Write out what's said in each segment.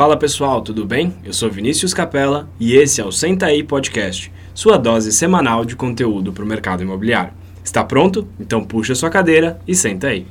Fala pessoal, tudo bem? Eu sou Vinícius Capella e esse é o Senta Aí Podcast, sua dose semanal de conteúdo para o mercado imobiliário. Está pronto? Então puxa sua cadeira e senta aí.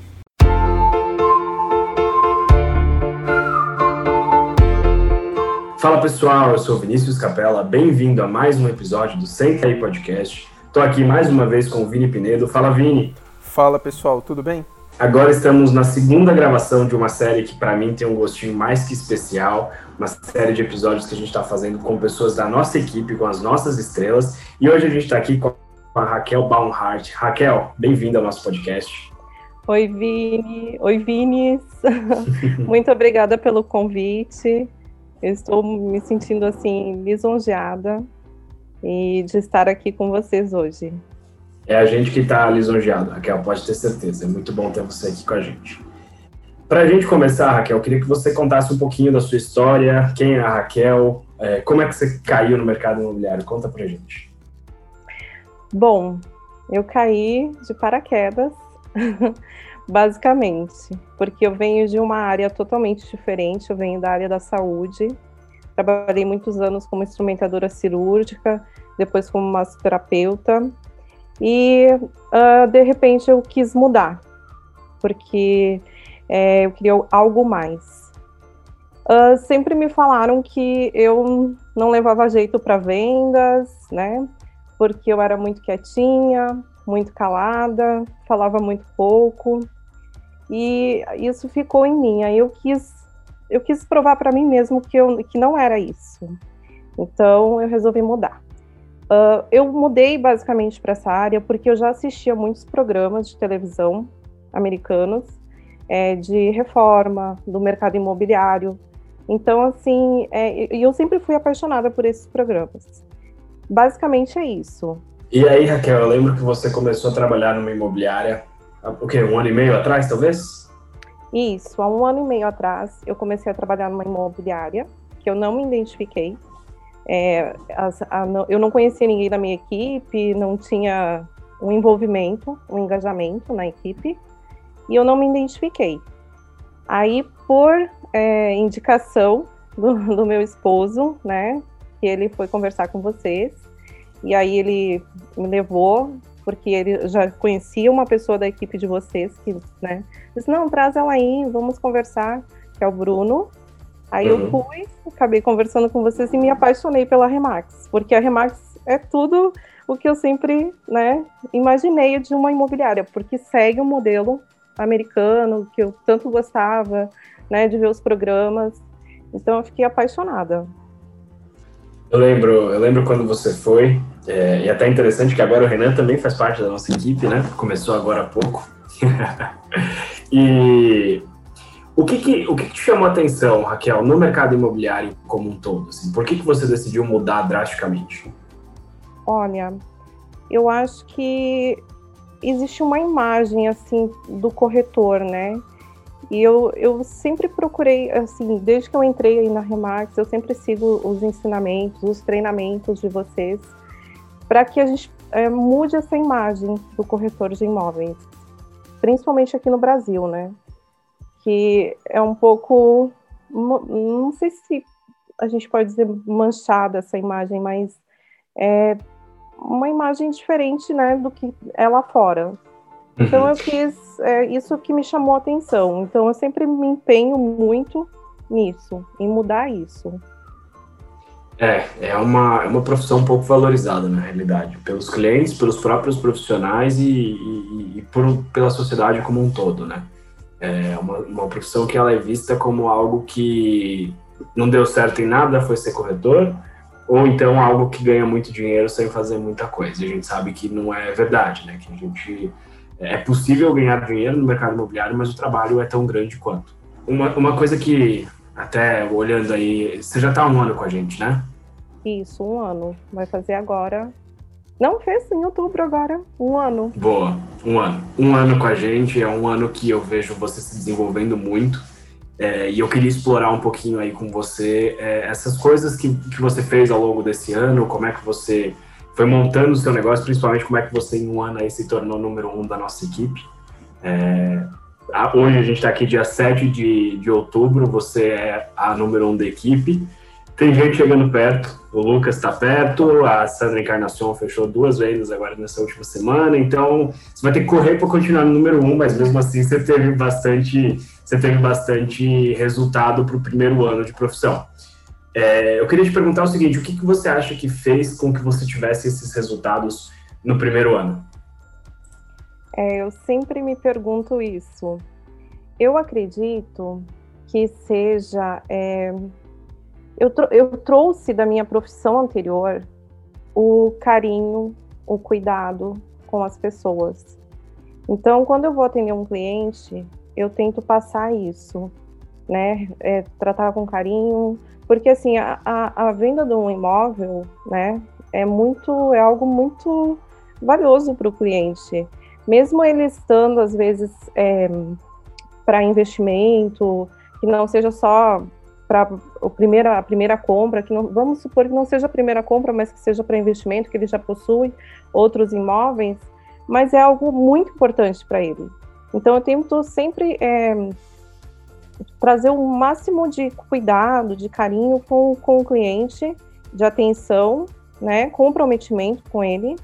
Fala pessoal, eu sou Vinícius Capella, bem-vindo a mais um episódio do Senta Aí Podcast. Estou aqui mais uma vez com o Vini Pinedo. Fala Vini! Fala pessoal, tudo bem? Agora estamos na segunda gravação de uma série que para mim tem um gostinho mais que especial, uma série de episódios que a gente está fazendo com pessoas da nossa equipe, com as nossas estrelas, e hoje a gente está aqui com a Raquel Baumhart. Raquel, bem-vinda ao nosso podcast. Oi, Vini. Oi, Vinis. Muito obrigada pelo convite. Eu estou me sentindo, assim, lisonjeada e de estar aqui com vocês hoje. É a gente que está lisonjeado, Raquel, pode ter certeza. É muito bom ter você aqui com a gente. Para a gente começar, Raquel, eu queria que você contasse um pouquinho da sua história, quem é a Raquel, como é que você caiu no mercado imobiliário? Conta para a gente. Bom, eu caí de paraquedas, basicamente, porque eu venho de uma área totalmente diferente, eu venho da área da saúde, trabalhei muitos anos como instrumentadora cirúrgica, depois como massoterapeuta, e, de repente, eu quis mudar, porque eu queria algo mais. Sempre me falaram que eu não levava jeito para vendas, né? Porque eu era muito quietinha, muito calada, falava muito pouco. E isso ficou em mim. Aí eu quis provar para mim mesmo que não era isso. Então, eu resolvi mudar. Eu mudei basicamente para essa área porque eu já assistia muitos programas de televisão americanos de reforma do mercado imobiliário. Então, assim, eu sempre fui apaixonada por esses programas. Basicamente é isso. E aí, Raquel, eu lembro que você começou a trabalhar numa imobiliária o quê? Um ano e meio atrás, talvez? Isso, há um ano e meio atrás eu comecei a trabalhar numa imobiliária que eu não me identifiquei. Eu não conhecia ninguém da minha equipe, não tinha um envolvimento, um engajamento na equipe, e eu não me identifiquei. Aí, por indicação do meu esposo, né, que ele foi conversar com vocês, e aí ele me levou, porque ele já conhecia uma pessoa da equipe de vocês, que, né, disse, não, traz ela aí, vamos conversar, que é o Bruno. Aí eu fui, acabei conversando com vocês e me apaixonei pela Remax, porque a Remax é tudo o que eu sempre, né, imaginei de uma imobiliária, porque segue o modelo americano que eu tanto gostava, né, de ver os programas. Então eu fiquei apaixonada. Eu lembro quando você foi, e até interessante que agora o Renan também faz parte da nossa equipe, né? Começou agora há pouco. E O que te chamou a atenção, Raquel, no mercado imobiliário como um todo? Assim, por que você decidiu mudar drasticamente? Olha, eu acho que existe uma imagem assim, do corretor, né? E eu sempre procurei, assim, desde que eu entrei aí na Remax, eu sempre sigo os ensinamentos, os treinamentos de vocês, para que a gente mude essa imagem do corretor de imóveis, principalmente aqui no Brasil, né? Que é um pouco, não sei se a gente pode dizer manchada essa imagem, mas é uma imagem diferente, né, do que é lá fora. Então eu quis, isso que me chamou a atenção, então eu sempre me empenho muito nisso, em mudar isso. É uma profissão um pouco valorizada, na realidade, pelos clientes, pelos próprios profissionais e pela sociedade como um todo, né? É uma profissão que ela é vista como algo que não deu certo em nada, foi ser corretor, ou então algo que ganha muito dinheiro sem fazer muita coisa. A gente sabe que não é verdade, né? Que a gente, é possível ganhar dinheiro no mercado imobiliário, mas o trabalho é tão grande quanto. Uma coisa que, até olhando aí, você já está há um ano com a gente, né? Isso, um ano. Vai fazer agora. Não, fez em outubro agora, um ano. Boa, um ano. Um ano com a gente, é um ano que eu vejo você se desenvolvendo muito. E eu queria explorar um pouquinho aí com você essas coisas que você fez ao longo desse ano, como é que você foi montando o seu negócio, principalmente como é que você em um ano aí se tornou número 1 da nossa equipe. Hoje a gente está aqui dia 7 de outubro, você é a número 1 da equipe. Tem gente chegando perto, o Lucas está perto, a Sandra Encarnação fechou 2 vendas agora nessa última semana, então você vai ter que correr para continuar no número 1, mas mesmo assim você teve bastante resultado para o primeiro ano de profissão. Eu queria te perguntar o seguinte, o que você acha que fez com que você tivesse esses resultados no primeiro ano? Eu sempre me pergunto isso. Eu acredito que seja... Eu trouxe da minha profissão anterior o carinho, o cuidado com as pessoas. Então, quando eu vou atender um cliente, eu tento passar isso, né? Tratar com carinho, porque assim, a venda de um imóvel, né, é algo muito valioso para o cliente. Mesmo ele estando, às vezes, para investimento, que não seja só para a primeira compra, que não, vamos supor que não seja a primeira compra, mas que seja para investimento, que ele já possui outros imóveis, mas é algo muito importante para ele. Então, eu tento sempre trazer o máximo de cuidado, de carinho com o cliente, de atenção, né, comprometimento com ele.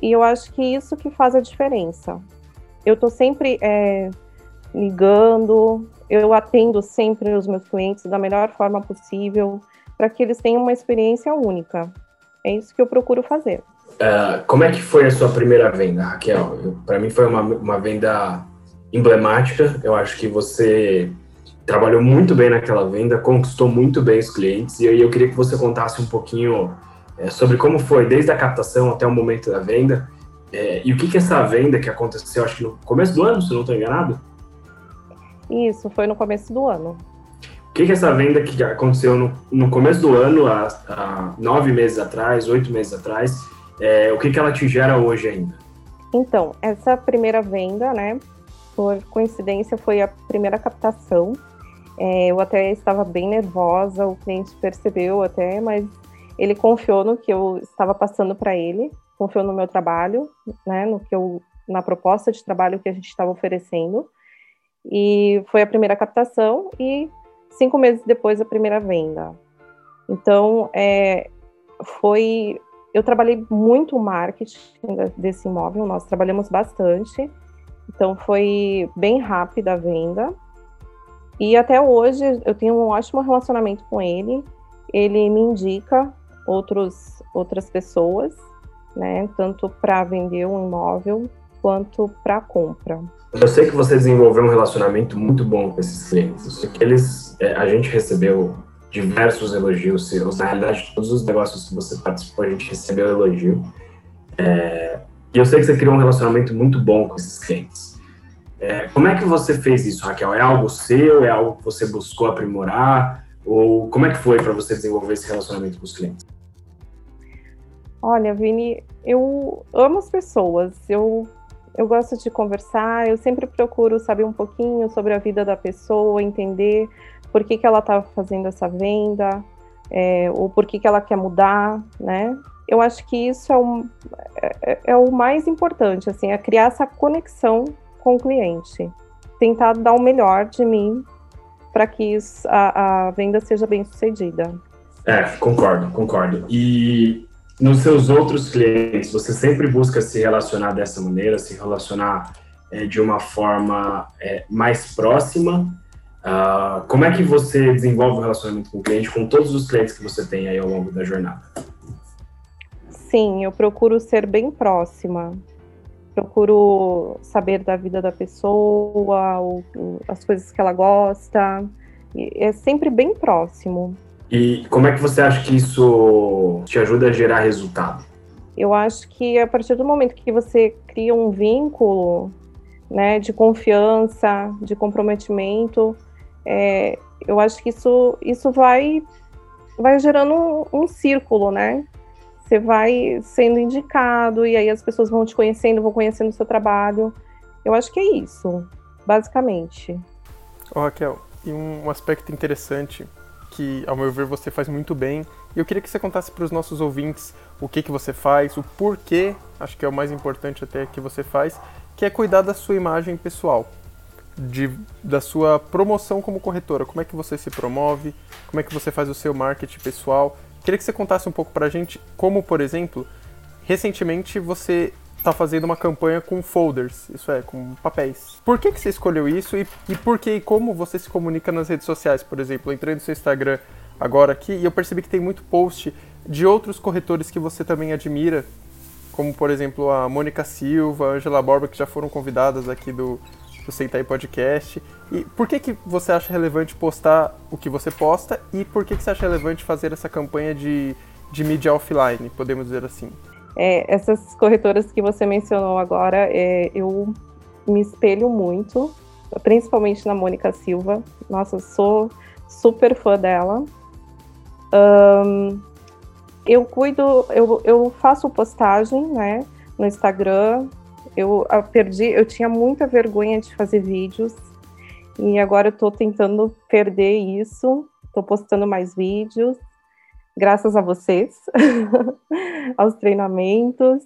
E eu acho que isso que faz a diferença. Eu estou sempre ligando, eu atendo sempre os meus clientes da melhor forma possível, para que eles tenham uma experiência única. É isso que eu procuro fazer. Como é que foi a sua primeira venda, Raquel? Para mim foi uma venda emblemática. Eu acho que você trabalhou muito bem naquela venda, conquistou muito bem os clientes. E aí eu queria que você contasse um pouquinho... sobre como foi, desde a captação até o momento da venda, e o que essa venda que aconteceu, acho que no começo do ano, se não estou enganado? Isso, foi no começo do ano. O que essa venda que aconteceu no começo do ano, há 9 meses atrás, 8 meses atrás, o que ela te gera hoje ainda? Então, essa primeira venda, né, por coincidência, foi a primeira captação. Eu até estava bem nervosa, o cliente percebeu até, mas... ele confiou no que eu estava passando para ele, confiou no meu trabalho, né, na proposta de trabalho que a gente estava oferecendo. E foi a primeira captação e 5 meses depois a primeira venda. Então, eu trabalhei muito o marketing desse imóvel, nós trabalhamos bastante. Então, foi bem rápida a venda. E até hoje eu tenho um ótimo relacionamento com ele. Ele me indica outras pessoas, né, tanto para vender um imóvel quanto para compra. Eu sei que você desenvolveu um relacionamento muito bom com esses clientes. Eu sei que a gente recebeu diversos elogios seus. Na realidade, todos os negócios que você participou, a gente recebeu elogio. E eu sei que você criou um relacionamento muito bom com esses clientes. Como é que você fez isso, Raquel? É algo seu? É algo que você buscou aprimorar? Ou como é que foi para você desenvolver esse relacionamento com os clientes? Olha, Vini, eu amo as pessoas, eu gosto de conversar, eu sempre procuro saber um pouquinho sobre a vida da pessoa, entender por que ela está fazendo essa venda, ou por que ela quer mudar, né? Eu acho que isso é o mais importante, assim, é criar essa conexão com o cliente, tentar dar o melhor de mim, para que a venda seja bem sucedida. Concordo. E nos seus outros clientes, você sempre busca se relacionar dessa maneira, se relacionar de uma forma mais próxima? Como é que você desenvolve o relacionamento com o cliente, com todos os clientes que você tem aí ao longo da jornada? Sim, eu procuro ser bem próxima. Procuro saber da vida da pessoa, as coisas que ela gosta, é sempre bem próximo. E como é que você acha que isso te ajuda a gerar resultado? Eu acho que a partir do momento que você cria um vínculo, né, de confiança, de comprometimento, eu acho que isso vai gerando um círculo, né? Você vai sendo indicado e aí as pessoas vão te conhecendo, vão conhecendo o seu trabalho. Eu acho que é isso, basicamente. Raquel, e um aspecto interessante que, ao meu ver, você faz muito bem. E eu queria que você contasse para os nossos ouvintes o que você faz, o porquê, acho que é o mais importante até que você faz, que é cuidar da sua imagem pessoal. da sua promoção como corretora. Como é que você se promove? Como é que você faz o seu marketing pessoal? Queria que você contasse um pouco pra gente como, por exemplo, recentemente você está fazendo uma campanha com folders, isso é, com papéis. Por que você escolheu isso e por que e como você se comunica nas redes sociais? Por exemplo, eu entrei no seu Instagram agora aqui e eu percebi que tem muito post de outros corretores que você também admira, como, por exemplo, a Mônica Silva, a Angela Borba, que já foram convidadas aqui do Senta Aí Podcast. E por que você acha relevante postar o que você posta e por que você acha relevante fazer essa campanha de mídia offline, podemos dizer assim? Essas corretoras que você mencionou agora, eu me espelho muito, principalmente na Mônica Silva. Nossa, eu sou super fã dela. Eu faço postagem, né, no Instagram. Eu tinha muita vergonha de fazer vídeos e agora eu tô tentando perder isso, tô postando mais vídeos, graças a vocês, aos treinamentos.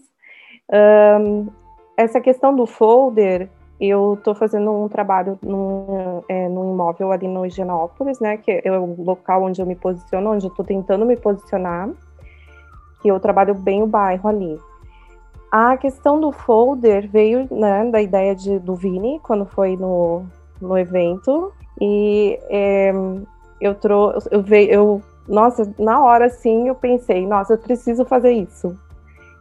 Essa questão do folder, eu tô fazendo um trabalho num imóvel ali no Higienópolis, né, que é o local onde eu me posiciono, onde eu tô tentando me posicionar, que eu trabalho bem o bairro ali. A questão do folder veio, né, da ideia do Vini, quando foi no evento, e na hora, sim, eu pensei, eu preciso fazer isso.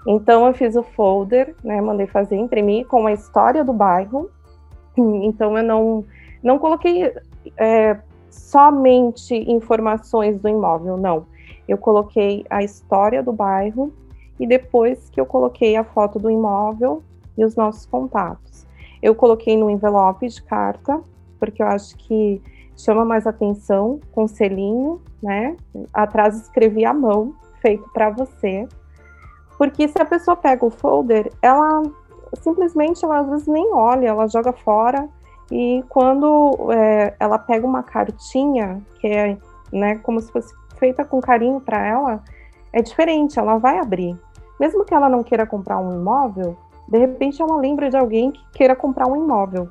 Então, eu fiz o folder, né, mandei fazer, imprimir com a história do bairro. Então, eu não coloquei somente informações do imóvel, não. Eu coloquei a história do bairro e depois que eu coloquei a foto do imóvel e os nossos contatos. Eu coloquei no envelope de carta, porque eu acho que chama mais atenção, com selinho, né? Atrás escrevi à mão, feito para você. Porque se a pessoa pega o folder, ela simplesmente, às vezes, nem olha, ela joga fora. E quando ela pega uma cartinha, que é, né, como se fosse feita com carinho para ela, é diferente, ela vai abrir. Mesmo que ela não queira comprar um imóvel, de repente ela lembra de alguém que queira comprar um imóvel.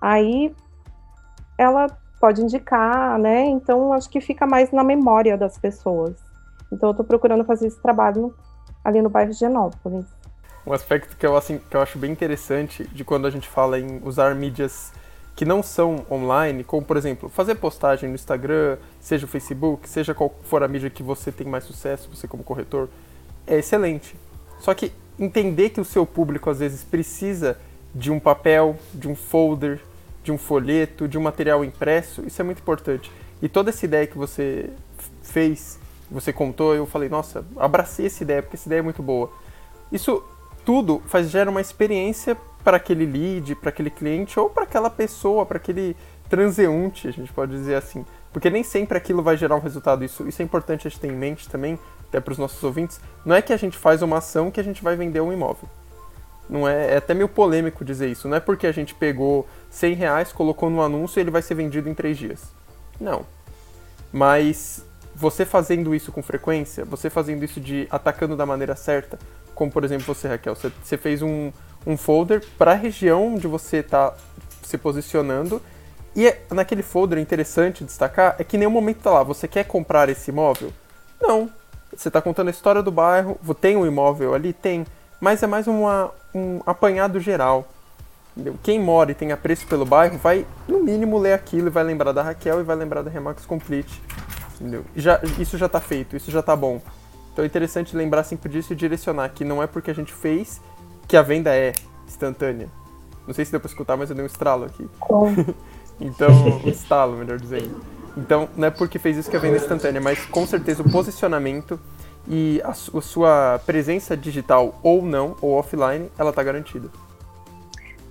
Aí ela pode indicar, né? Então, acho que fica mais na memória das pessoas. Então, eu tô procurando fazer esse trabalho ali no bairro de Higienópolis. Um aspecto que eu acho bem interessante de quando a gente fala em usar mídias que não são online, como, por exemplo, fazer postagem no Instagram, seja o Facebook, seja qual for a mídia que você tem mais sucesso, você como corretor, é excelente. Só que entender que o seu público, às vezes, precisa de um papel, de um folder, de um folheto, de um material impresso, isso é muito importante. E toda essa ideia que você fez, você contou, eu falei, nossa, abracei essa ideia, porque essa ideia é muito boa. Isso tudo gera uma experiência para aquele lead, para aquele cliente, ou para aquela pessoa, para aquele transeunte, a gente pode dizer assim. Porque nem sempre aquilo vai gerar um resultado. Isso é importante a gente ter em mente também, até para os nossos ouvintes. Não é que a gente faz uma ação que a gente vai vender um imóvel. Não é até meio polêmico dizer isso. Não é porque a gente pegou R$100, colocou no anúncio e ele vai ser vendido em 3 dias. Não. Mas você fazendo isso com frequência, você fazendo isso atacando da maneira certa, como por exemplo você, Raquel, você fez um folder para a região onde você está se posicionando e naquele folder, interessante destacar, é que em nenhum momento está lá, você quer comprar esse imóvel? Não. Você está contando a história do bairro, tem um imóvel ali? Tem. Mas é mais um apanhado geral. Entendeu? Quem mora e tem apreço pelo bairro vai, no mínimo, ler aquilo e vai lembrar da Raquel e vai lembrar da Remax Complete. Entendeu? Isso já está feito, isso já está bom. Então é interessante lembrar sempre disso e direcionar, que não é porque a gente fez que a venda é instantânea. Não sei se deu para escutar, mas eu dei um estralo aqui. Então, um estalo, melhor dizendo. Então, não é porque fez isso que a venda é instantânea, mas com certeza o posicionamento e a sua presença digital ou não, ou offline, ela está garantida.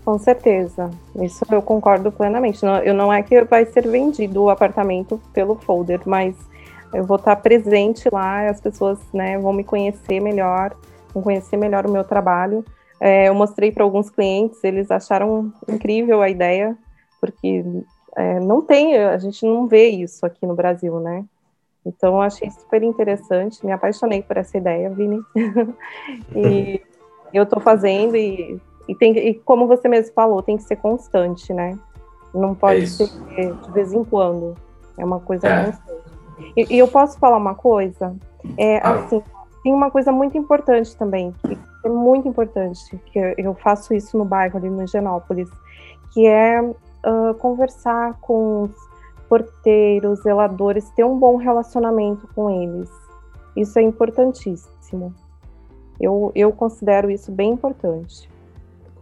Com certeza, isso eu concordo plenamente. Não é que vai ser vendido o apartamento pelo folder, mas eu vou estar presente lá, as pessoas, né, vão me conhecer melhor, vão conhecer melhor o meu trabalho. Eu mostrei para alguns clientes, eles acharam incrível a ideia, porque a gente não vê isso aqui no Brasil, né? Então, eu achei super interessante, me apaixonei por essa ideia, Vini. E eu estou fazendo, e como você mesmo falou, tem que ser constante, né? Não pode ser de vez em quando. É uma coisa muito... E eu posso falar uma coisa? Assim, tem uma coisa muito importante também, que é muito importante, que eu faço isso no bairro ali no Higienópolis, que é conversar com os porteiros, zeladores, ter um bom relacionamento com eles. Isso é importantíssimo. Eu considero isso bem importante.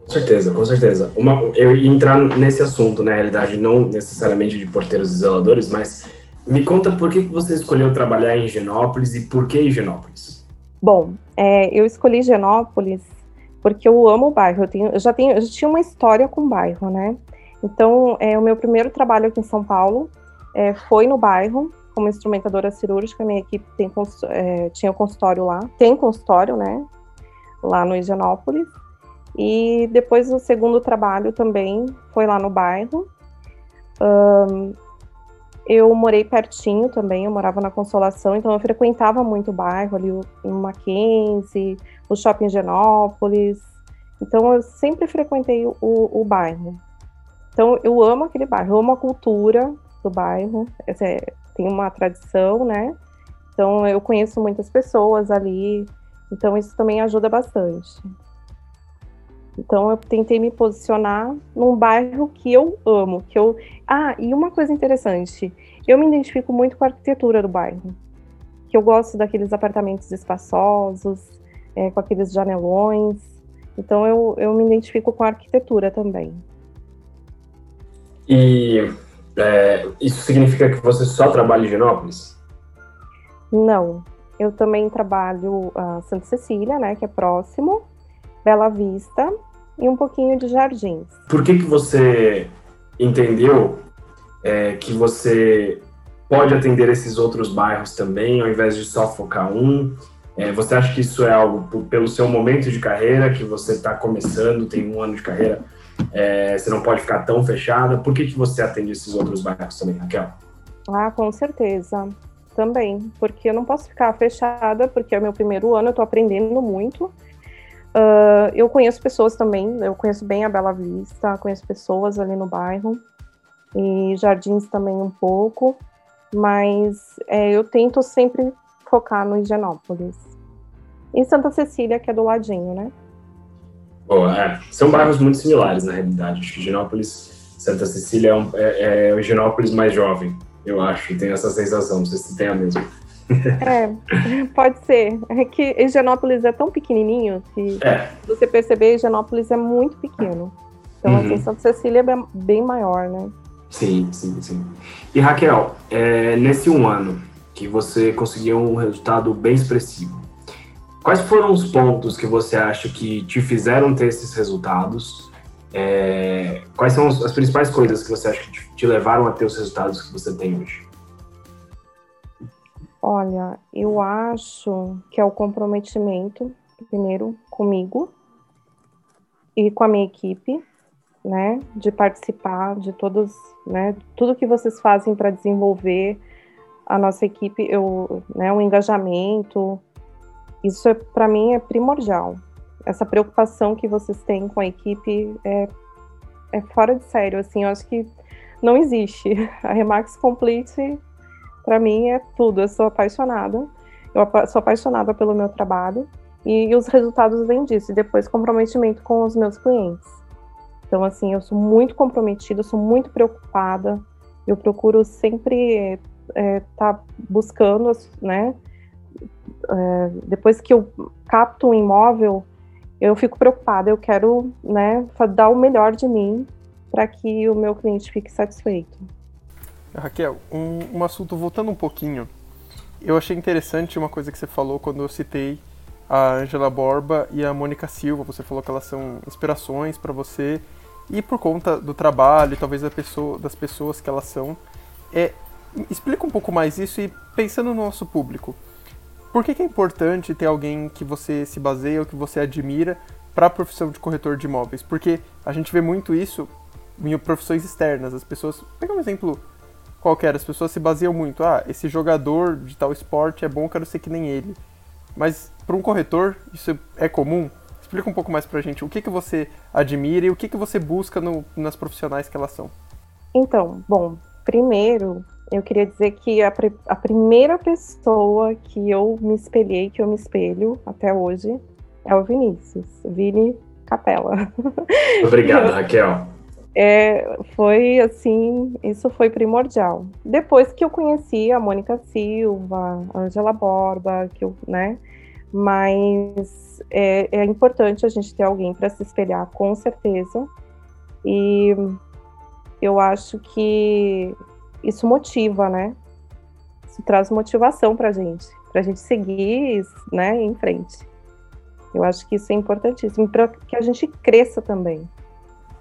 Com certeza, com certeza. Eu ia entrar nesse assunto, né, na realidade, não necessariamente de porteiros e zeladores, mas me conta por que você escolheu trabalhar em Higienópolis e por que Higienópolis? Bom, eu escolhi Higienópolis porque eu amo o bairro, eu já tinha uma história com o bairro, né? Então, o meu primeiro trabalho aqui em São Paulo foi no bairro, como instrumentadora cirúrgica. Minha equipe tinha consultório lá, tem consultório, né, lá no Higienópolis. E depois o segundo trabalho também foi lá no bairro. Eu morei pertinho também, eu morava na Consolação, então eu frequentava muito o bairro, ali no Mackenzie, o Shopping Higienópolis. Então eu sempre frequentei o bairro. Então eu amo aquele bairro, eu amo a cultura do bairro, tem uma tradição, né? Então eu conheço muitas pessoas ali, então isso também ajuda bastante. Então, eu tentei me posicionar num bairro que eu amo, que eu... Ah, e uma coisa interessante, eu me identifico muito com a arquitetura do bairro, que eu gosto daqueles apartamentos espaçosos, com aqueles janelões, então eu me identifico com a arquitetura também. E isso significa que você só trabalha em Higienópolis? Não, eu também trabalho a Santa Cecília, né, que é próximo, Bela Vista e um pouquinho de Jardins. Por que você entendeu que você pode atender esses outros bairros também, ao invés de só focar um? Você acha que isso é algo pelo seu momento de carreira, que você está começando, tem um ano de carreira, você não pode ficar tão fechada? Por que você atende esses outros bairros também, Raquel? Ah, com certeza, também, porque eu não posso ficar fechada, porque é o meu primeiro ano, eu estou aprendendo muito. Eu conheço pessoas também, eu conheço bem a Bela Vista, conheço pessoas ali no bairro, e Jardins também um pouco, mas eu tento sempre focar no Higienópolis. E Santa Cecília, que é do ladinho, né? Boa, são bairros muito similares, na realidade. Acho que Higienópolis, Santa Cecília é o Higienópolis mais jovem, eu acho, tenho essa sensação, não sei se tem a mesma. Pode ser. É que Higienópolis é tão pequenininho que você perceber, Higienópolis é muito pequeno. Então, assim, Santa Cecília é bem maior, né? Sim, sim, sim. E, Raquel, nesse um ano que você conseguiu um resultado bem expressivo, quais foram os pontos que você acha que te fizeram ter esses resultados? Quais são as principais coisas que você acha que te levaram a ter os resultados que você tem hoje? Olha, eu acho que é o comprometimento, primeiro, comigo e com a minha equipe, né, de participar de todos, né, tudo que vocês fazem para desenvolver a nossa equipe, o engajamento, isso para mim é primordial. Essa preocupação que vocês têm com a equipe é fora de sério, assim, eu acho que não existe. A Remax Complete... Para mim é tudo, eu sou apaixonada pelo meu trabalho e os resultados vêm disso, e depois comprometimento com os meus clientes. Então, assim, eu sou muito comprometida, sou muito preocupada, eu procuro sempre estar buscando, né, depois que eu capto um imóvel, eu fico preocupada, eu quero, né, dar o melhor de mim para que o meu cliente fique satisfeito. Raquel, um assunto, voltando um pouquinho, eu achei interessante uma coisa que você falou quando eu citei a Angela Borba e a Mônica Silva. Você falou que elas são inspirações para você e por conta do trabalho, talvez das pessoas que elas são. Explica um pouco mais isso e pensando no nosso público, por que é importante ter alguém que você se baseia ou que você admira para a profissão de corretor de imóveis? Porque a gente vê muito isso em profissões externas, as pessoas... Pega um exemplo... qualquer, as pessoas se baseiam muito, esse jogador de tal esporte é bom, quero ser que nem ele. Mas para um corretor, isso é comum? Explica um pouco mais pra gente, o que você admira e o que você busca nas profissionais que elas são. Então, bom, primeiro eu queria dizer que a primeira pessoa que eu me espelhei, que eu me espelho até hoje, é o Vinícius, Vini Capella. Obrigado, Raquel. Foi assim, isso foi primordial. Depois que eu conheci a Mônica Silva, a Angela Borba, que eu, né? Mas é importante a gente ter alguém para se espelhar, com certeza. E eu acho que isso motiva, né? Isso traz motivação pra gente seguir, né, em frente. Eu acho que isso é importantíssimo para que a gente cresça também.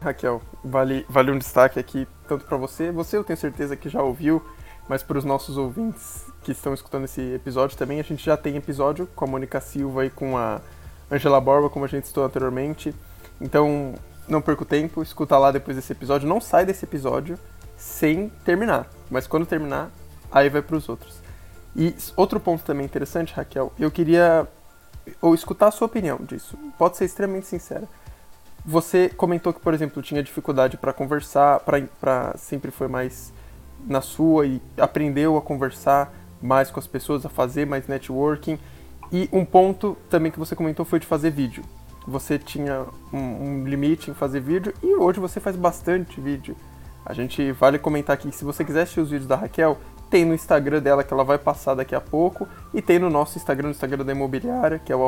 Raquel, vale um destaque aqui, tanto para você eu tenho certeza que já ouviu, mas para os nossos ouvintes que estão escutando esse episódio também, a gente já tem episódio com a Mônica Silva e com a Angela Borba, como a gente citou anteriormente. Então, não perca o tempo, escuta lá depois desse episódio, não sai desse episódio sem terminar, mas quando terminar, aí vai para os outros. E outro ponto também interessante, Raquel, eu queria escutar a sua opinião disso, pode ser extremamente sincera. Você comentou que, por exemplo, tinha dificuldade para conversar, sempre foi mais na sua e aprendeu a conversar mais com as pessoas, a fazer mais networking. E um ponto também que você comentou foi de fazer vídeo. Você tinha um limite em fazer vídeo e hoje você faz bastante vídeo. A gente vale comentar aqui que se você quiser assistir os vídeos da Raquel, tem no Instagram dela, que ela vai passar daqui a pouco, e tem no nosso Instagram, no Instagram da Imobiliária, que é o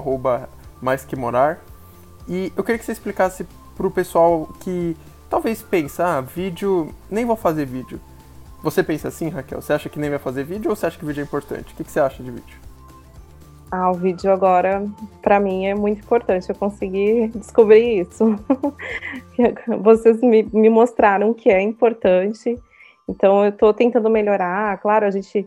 @maisquemorar. E eu queria que você explicasse pro pessoal que talvez pensa, vídeo, nem vou fazer vídeo. Você pensa assim, Raquel? Você acha que nem vai fazer vídeo ou você acha que vídeo é importante? O que você acha de vídeo? O vídeo agora, pra mim, é muito importante. Eu consegui descobrir isso. Vocês me mostraram que é importante. Então, eu tô tentando melhorar. Claro, a gente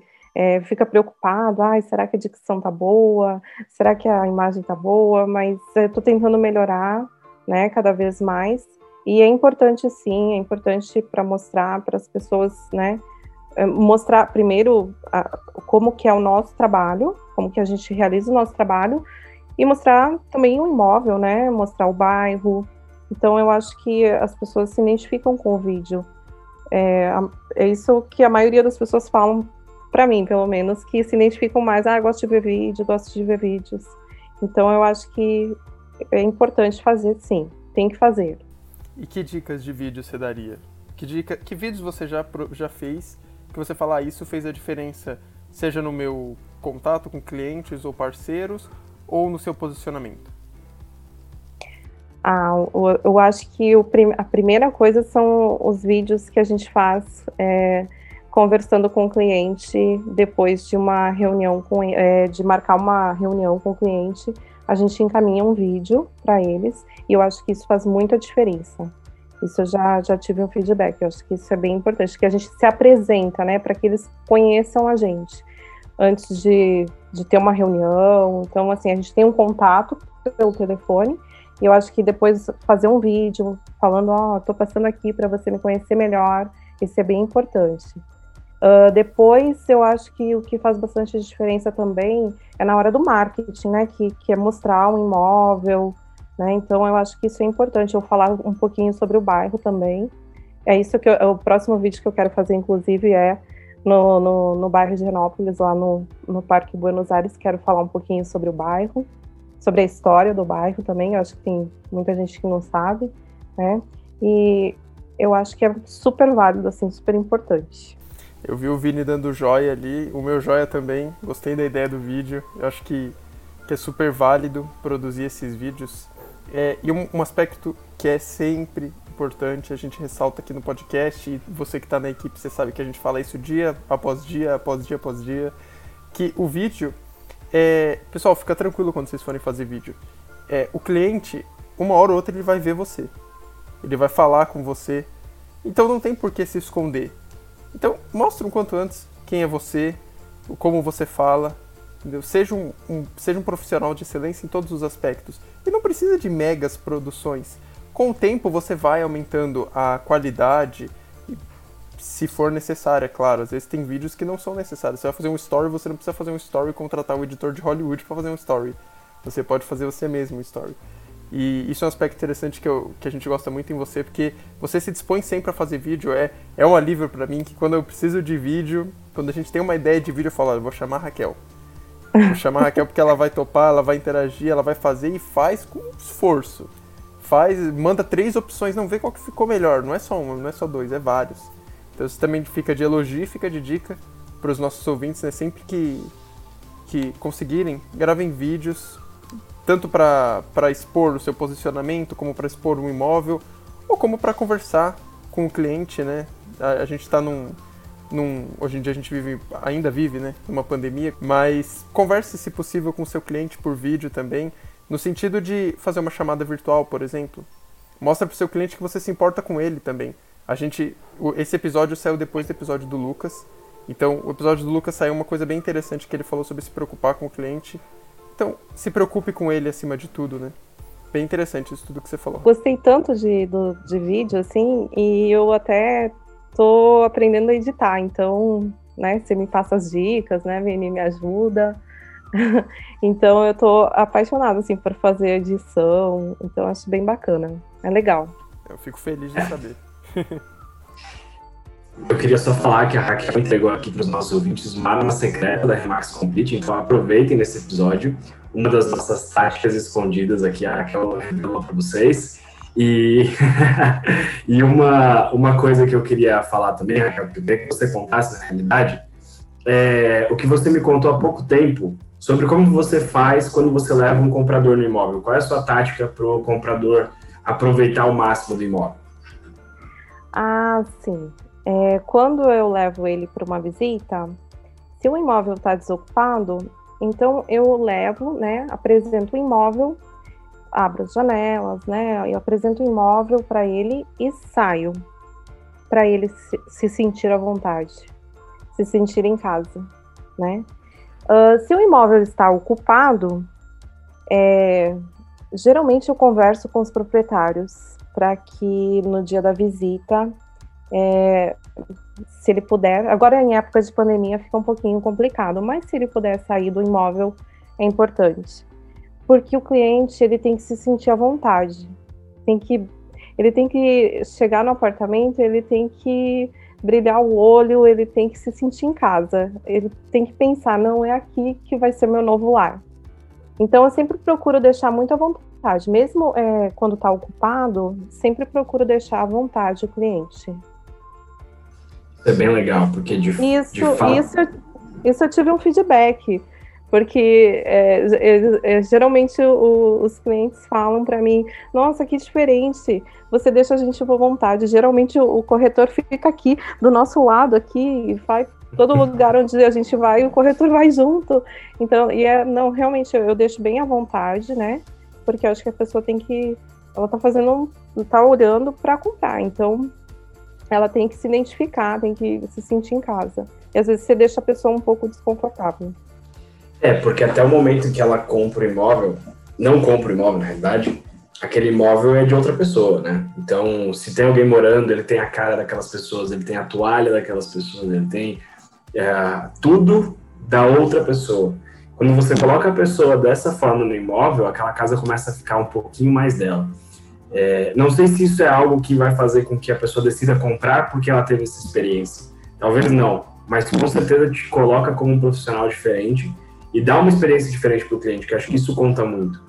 fica preocupado, será que a dicção tá boa? Será que a imagem tá boa? Mas eu tô tentando melhorar, né, cada vez mais. E é importante sim, é importante para mostrar para as pessoas, né, mostrar primeiro como que é o nosso trabalho, como que a gente realiza o nosso trabalho e mostrar também o imóvel, né, mostrar o bairro. Então eu acho que as pessoas se identificam com o vídeo. É isso que a maioria das pessoas falam, para mim, pelo menos, que se identificam mais, gosto de ver vídeos. Então, eu acho que é importante fazer, sim, tem que fazer. E que dicas de vídeo você daria? Que vídeos você já fez, que você fala, isso fez a diferença, seja no meu contato com clientes ou parceiros, ou no seu posicionamento? Eu acho que a primeira coisa são os vídeos que a gente faz, conversando com o cliente depois de uma reunião, de marcar uma reunião com o cliente, a gente encaminha um vídeo para eles e eu acho que isso faz muita diferença. Isso eu já tive um feedback, eu acho que isso é bem importante, que a gente se apresenta, né, para que eles conheçam a gente antes de ter uma reunião. Então, assim, a gente tem um contato pelo telefone e eu acho que depois fazer um vídeo falando, tô passando aqui para você me conhecer melhor, isso é bem importante. Depois, eu acho que o que faz bastante diferença também é na hora do marketing, né, que é mostrar um imóvel, né, então eu acho que isso é importante, eu falar um pouquinho sobre o bairro também, é isso que o próximo vídeo que eu quero fazer, inclusive, é no bairro de Higienópolis, lá no Parque Buenos Aires, quero falar um pouquinho sobre o bairro, sobre a história do bairro também, eu acho que tem muita gente que não sabe, né, e eu acho que é super válido, assim, super importante. Eu vi o Vini dando joia ali, o meu joia também, gostei da ideia do vídeo, eu acho que é super válido produzir esses vídeos. E um aspecto que é sempre importante, a gente ressalta aqui no podcast, e você que está na equipe, você sabe que a gente fala isso dia após dia, após dia, após dia, que o vídeo, pessoal, fica tranquilo quando vocês forem fazer vídeo. O cliente, uma hora ou outra, ele vai ver você, ele vai falar com você, então não tem por que se esconder. Então, mostra um quanto antes quem é você, como você fala, entendeu? Seja um profissional de excelência em todos os aspectos. E não precisa de megas produções. Com o tempo, você vai aumentando a qualidade, se for necessário, é claro. Às vezes tem vídeos que não são necessários. Você vai fazer um story, você não precisa fazer um story e contratar um editor de Hollywood para fazer um story. Você pode fazer você mesmo um story. E isso é um aspecto interessante que a gente gosta muito em você, porque você se dispõe sempre a fazer vídeo. É um alívio para mim que quando eu preciso de vídeo, quando a gente tem uma ideia de vídeo, eu falo, vou chamar a Raquel. Vou chamar a Raquel porque ela vai topar, ela vai interagir, ela vai fazer e faz com esforço. Faz, manda 3 opções, não vê qual que ficou melhor. Não é só uma, não é só 2, é vários. Então isso também fica de elogio, fica de dica para os nossos ouvintes, né? Sempre que conseguirem, gravem vídeos, tanto para expor o seu posicionamento, como para expor um imóvel, ou como para conversar com o cliente, né? A gente está hoje em dia a gente ainda vive, né, numa pandemia, mas converse, se possível, com o seu cliente por vídeo também, no sentido de fazer uma chamada virtual, por exemplo. Mostra para o seu cliente que você se importa com ele também. Esse episódio saiu depois do episódio do Lucas, então o episódio do Lucas saiu uma coisa bem interessante que ele falou sobre se preocupar com o cliente. Então, se preocupe com ele acima de tudo, né? Bem interessante isso tudo que você falou. Gostei tanto de vídeo, assim, e eu até tô aprendendo a editar. Então, né, você me passa as dicas, né, Vini, me ajuda. Então, eu tô apaixonada, assim, por fazer edição. Então, acho bem bacana. É legal. Eu fico feliz de saber. Eu queria só falar que a Raquel entregou aqui para os nossos ouvintes uma arma secreta da Remax Complete, então aproveitem nesse episódio. Uma das nossas táticas escondidas aqui, a Raquel revelou para vocês. E uma coisa que eu queria falar também, Raquel, que eu queria que você contasse na realidade, é o que você me contou há pouco tempo sobre como você faz quando você leva um comprador no imóvel. Qual é a sua tática para o comprador aproveitar o máximo do imóvel? Ah, sim. Quando eu levo ele para uma visita, se o imóvel está desocupado, então eu levo, né, apresento o imóvel, abro as janelas, né, eu apresento o imóvel para ele e saio, para ele se sentir à vontade, se sentir em casa, né. Se o imóvel está ocupado, geralmente eu converso com os proprietários para que no dia da visita, se ele puder, agora em época de pandemia fica um pouquinho complicado, mas se ele puder sair do imóvel é importante, porque o cliente ele tem que se sentir à vontade, ele tem que chegar no apartamento, ele tem que brilhar o olho, ele tem que se sentir em casa, ele tem que pensar, não é aqui que vai ser meu novo lar. Então eu sempre procuro deixar muito à vontade, mesmo quando está ocupado, sempre procuro deixar à vontade o cliente. É bem legal, porque isso eu tive um feedback, porque geralmente os clientes falam para mim, nossa, que diferente, você deixa a gente à vontade, geralmente o corretor fica aqui, do nosso lado aqui, e vai todo lugar onde a gente vai, o corretor vai junto, então, não, realmente eu deixo bem à vontade, né, porque eu acho que a pessoa ela tá olhando para comprar, então ela tem que se identificar, tem que se sentir em casa. E às vezes você deixa a pessoa um pouco desconfortável. Porque até o momento que ela não compra o imóvel, na realidade, aquele imóvel é de outra pessoa, né? Então, se tem alguém morando, ele tem a cara daquelas pessoas, ele tem a toalha daquelas pessoas, ele tem tudo da outra pessoa. Quando você coloca a pessoa dessa forma no imóvel, aquela casa começa a ficar um pouquinho mais dela. Não sei se isso é algo que vai fazer com que a pessoa decida comprar porque ela teve essa experiência. Talvez não, mas com certeza te coloca como um profissional diferente e dá uma experiência diferente para o cliente, que acho que isso conta muito.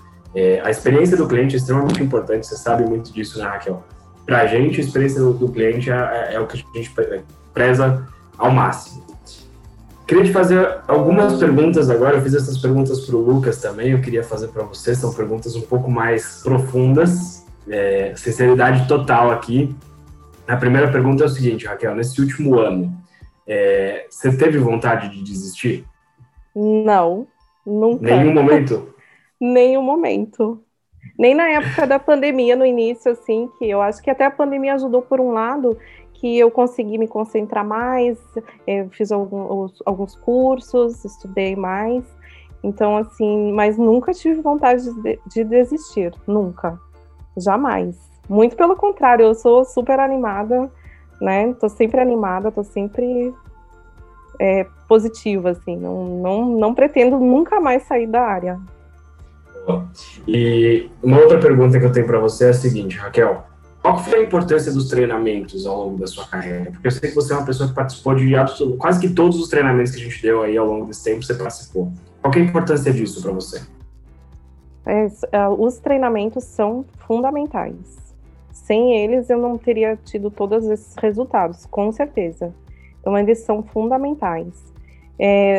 A experiência do cliente é extremamente importante, você sabe muito disso, né, Raquel? Para a gente, a experiência do cliente é o que a gente preza ao máximo. Queria te fazer algumas perguntas agora, eu fiz essas perguntas para o Lucas também, eu queria fazer para você, são perguntas um pouco mais profundas. Sinceridade total aqui. A primeira pergunta é o seguinte, Raquel, nesse último ano, você teve vontade de desistir? Não, nunca. Nenhum momento? Nenhum momento. Nem na época da pandemia, no início, assim, que eu acho que até a pandemia ajudou por um lado, que eu consegui me concentrar mais, eu fiz alguns cursos, estudei mais, então, assim, mas nunca tive vontade de desistir, nunca. Jamais. Muito pelo contrário, eu sou super animada, né? Tô sempre animada, tô sempre positiva, assim. Não pretendo nunca mais sair da área. E uma outra pergunta que eu tenho para você é a seguinte, Raquel. Qual foi a importância dos treinamentos ao longo da sua carreira? Porque eu sei que você é uma pessoa que participou de quase que todos os treinamentos que a gente deu aí ao longo desse tempo, você participou. Qual que é a importância disso para você? Os treinamentos são fundamentais. Sem eles, eu não teria tido todos esses resultados, com certeza. Então, eles são fundamentais.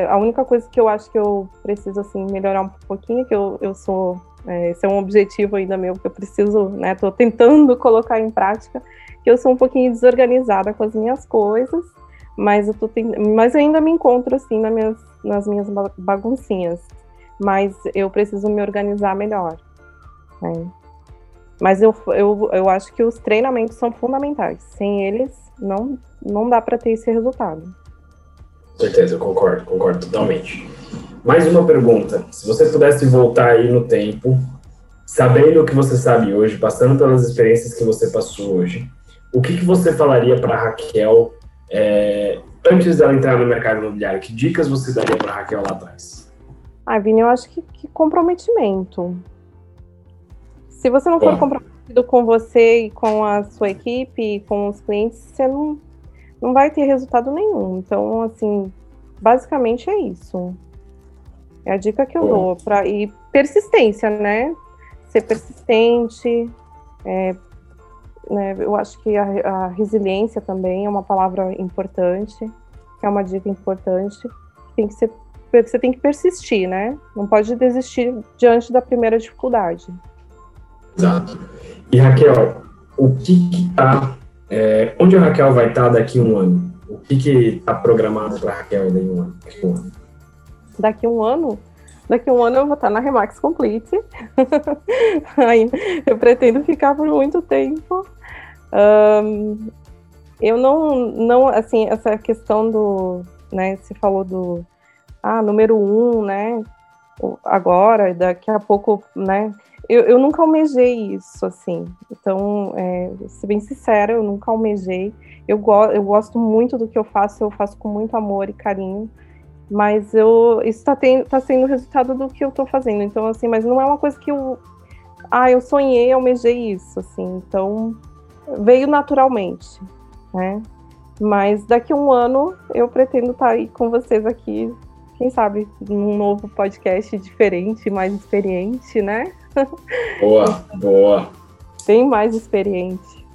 A única coisa que eu acho que eu preciso assim, melhorar um pouquinho, que eu sou... Esse é um objetivo ainda meu, que eu preciso, né, tô tentando colocar em prática, que eu sou um pouquinho desorganizada com as minhas coisas, mas eu ainda me encontro, assim, nas minhas baguncinhas, mas eu preciso me organizar melhor, né? Mas eu acho que os treinamentos são fundamentais, sem eles não dá para ter esse resultado. Com certeza, eu concordo totalmente. Mais uma pergunta, se você pudesse voltar aí no tempo, sabendo o que você sabe hoje, passando pelas experiências que você passou hoje, o que você falaria para a Raquel antes dela entrar no mercado imobiliário? Que dicas você daria para a Raquel lá atrás? Vini, eu acho que comprometimento. Se você não for comprometido com você e com a sua equipe, com os clientes, você não vai ter resultado nenhum. Então, assim, basicamente é isso. É a dica que eu dou. E persistência, né? Ser persistente. Né? Eu acho que a resiliência também é uma palavra importante. É uma dica importante. Você tem que persistir, né? Não pode desistir diante da primeira dificuldade. Exato. E Raquel, onde a Raquel vai estar daqui a um ano? O que está programado para a Raquel daqui a um ano? Daqui a um ano eu vou estar na Remax Complete. Eu pretendo ficar por muito tempo. Eu não, assim, essa questão do, né, você falou do, número um, né, agora, daqui a pouco, né, eu nunca almejei isso, assim, então, ser bem sincera, eu nunca almejei, eu gosto muito do que eu faço com muito amor e carinho, mas isso tá sendo o resultado do que eu tô fazendo, então assim, mas não é uma coisa que eu sonhei, almejei isso, assim, então veio naturalmente, né, mas daqui a um ano eu pretendo estar aí com vocês aqui, quem sabe, num novo podcast diferente, mais experiente, né? Boa! Bem mais experiente.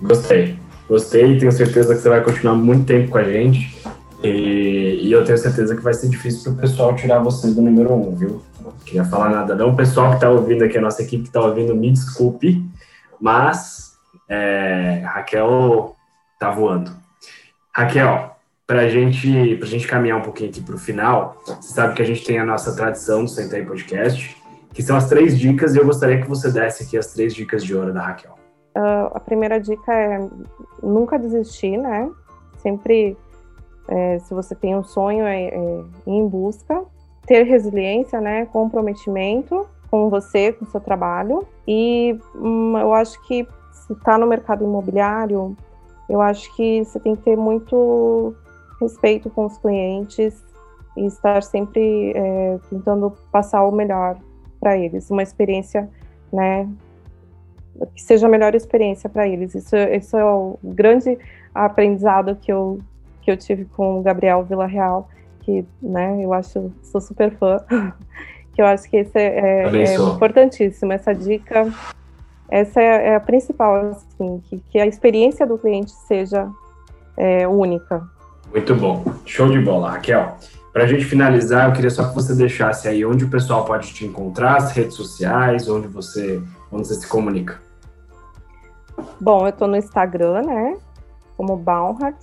Gostei, tenho certeza que você vai continuar muito tempo com a gente. E eu tenho certeza que vai ser difícil pro pessoal tirar vocês do número 1, viu? Não queria falar nada não, o pessoal que tá ouvindo aqui, a nossa equipe que tá ouvindo, me desculpe, mas Raquel tá voando. Raquel, pra gente caminhar um pouquinho aqui pro final, você sabe que a gente tem a nossa tradição do Senta Aí Podcast, que são as 3 dicas, e eu gostaria que você desse aqui as 3 dicas de ouro da Raquel. A primeira dica é nunca desistir, né? Sempre... se você tem um sonho, ir em busca, ter resiliência, né, comprometimento com você, com o seu trabalho. E eu acho que se está no mercado imobiliário, eu acho que você tem que ter muito respeito com os clientes e estar sempre tentando passar o melhor para eles, uma experiência, né, que seja a melhor experiência para eles. Isso é o grande aprendizado que eu tive com o Gabriel Villarreal, que, né, eu acho, sou super fã, que eu acho que esse é importantíssimo, essa dica, essa é a principal, assim, que a experiência do cliente seja única. Muito bom, show de bola, Raquel. Pra gente finalizar, eu queria só que você deixasse aí onde o pessoal pode te encontrar, as redes sociais, onde você se comunica. Bom, eu tô no Instagram, né, como @Baumhart,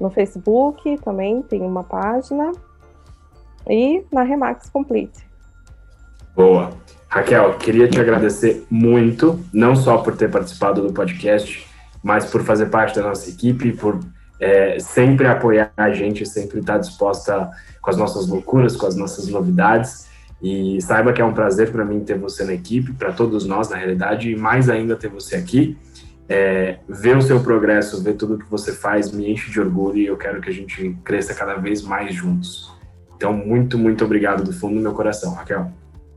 no Facebook também tem uma página, e na Remax Complete. Boa! Raquel, queria te agradecer muito, não só por ter participado do podcast, mas por fazer parte da nossa equipe, por sempre apoiar a gente, sempre estar disposta com as nossas loucuras, com as nossas novidades, e saiba que é um prazer para mim ter você na equipe, para todos nós, na realidade, e mais ainda ter você aqui. Ver o seu progresso, ver tudo que você faz me enche de orgulho e eu quero que a gente cresça cada vez mais juntos. Então, muito, muito obrigado do fundo do meu coração, Raquel.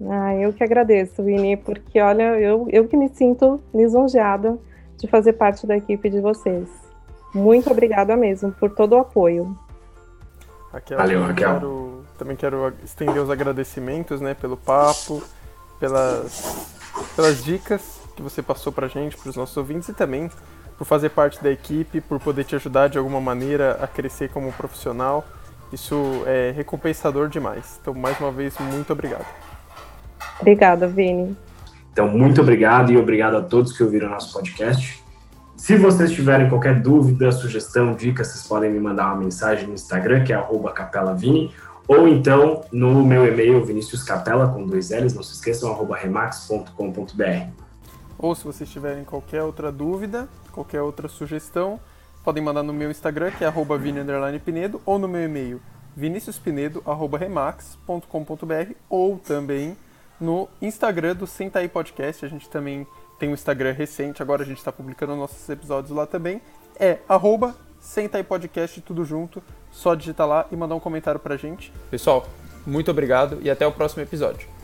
Ah, eu que agradeço, Vini, porque olha, eu que me sinto lisonjeada de fazer parte da equipe de vocês. Muito obrigada mesmo por todo o apoio. Raquel, valeu, Raquel. Também quero estender os agradecimentos, né, pelo papo, pelas dicas que você passou pra gente, pros nossos ouvintes, e também por fazer parte da equipe, por poder te ajudar de alguma maneira a crescer como profissional. Isso é recompensador demais. Então, mais uma vez, muito obrigado. Obrigada, Vini. Então, muito obrigado, e obrigado a todos que ouviram o nosso podcast. Se vocês tiverem qualquer dúvida, sugestão, dica, vocês podem me mandar uma mensagem no Instagram, que é @capelavini, ou então no meu e-mail, viniciuscapella.com, não se esqueçam, @remax.com.br. Ou se vocês tiverem qualquer outra dúvida, qualquer outra sugestão, podem mandar no meu Instagram, que é @vini_pinedo, ou no meu e-mail, viniciuspinedo@remax.com.br, ou também no Instagram do Senta Aí Podcast. A gente também tem um Instagram recente, agora a gente está publicando nossos episódios lá também, é @sentaipodcast, tudo junto, só digitar lá e mandar um comentário pra gente. Pessoal, muito obrigado e até o próximo episódio.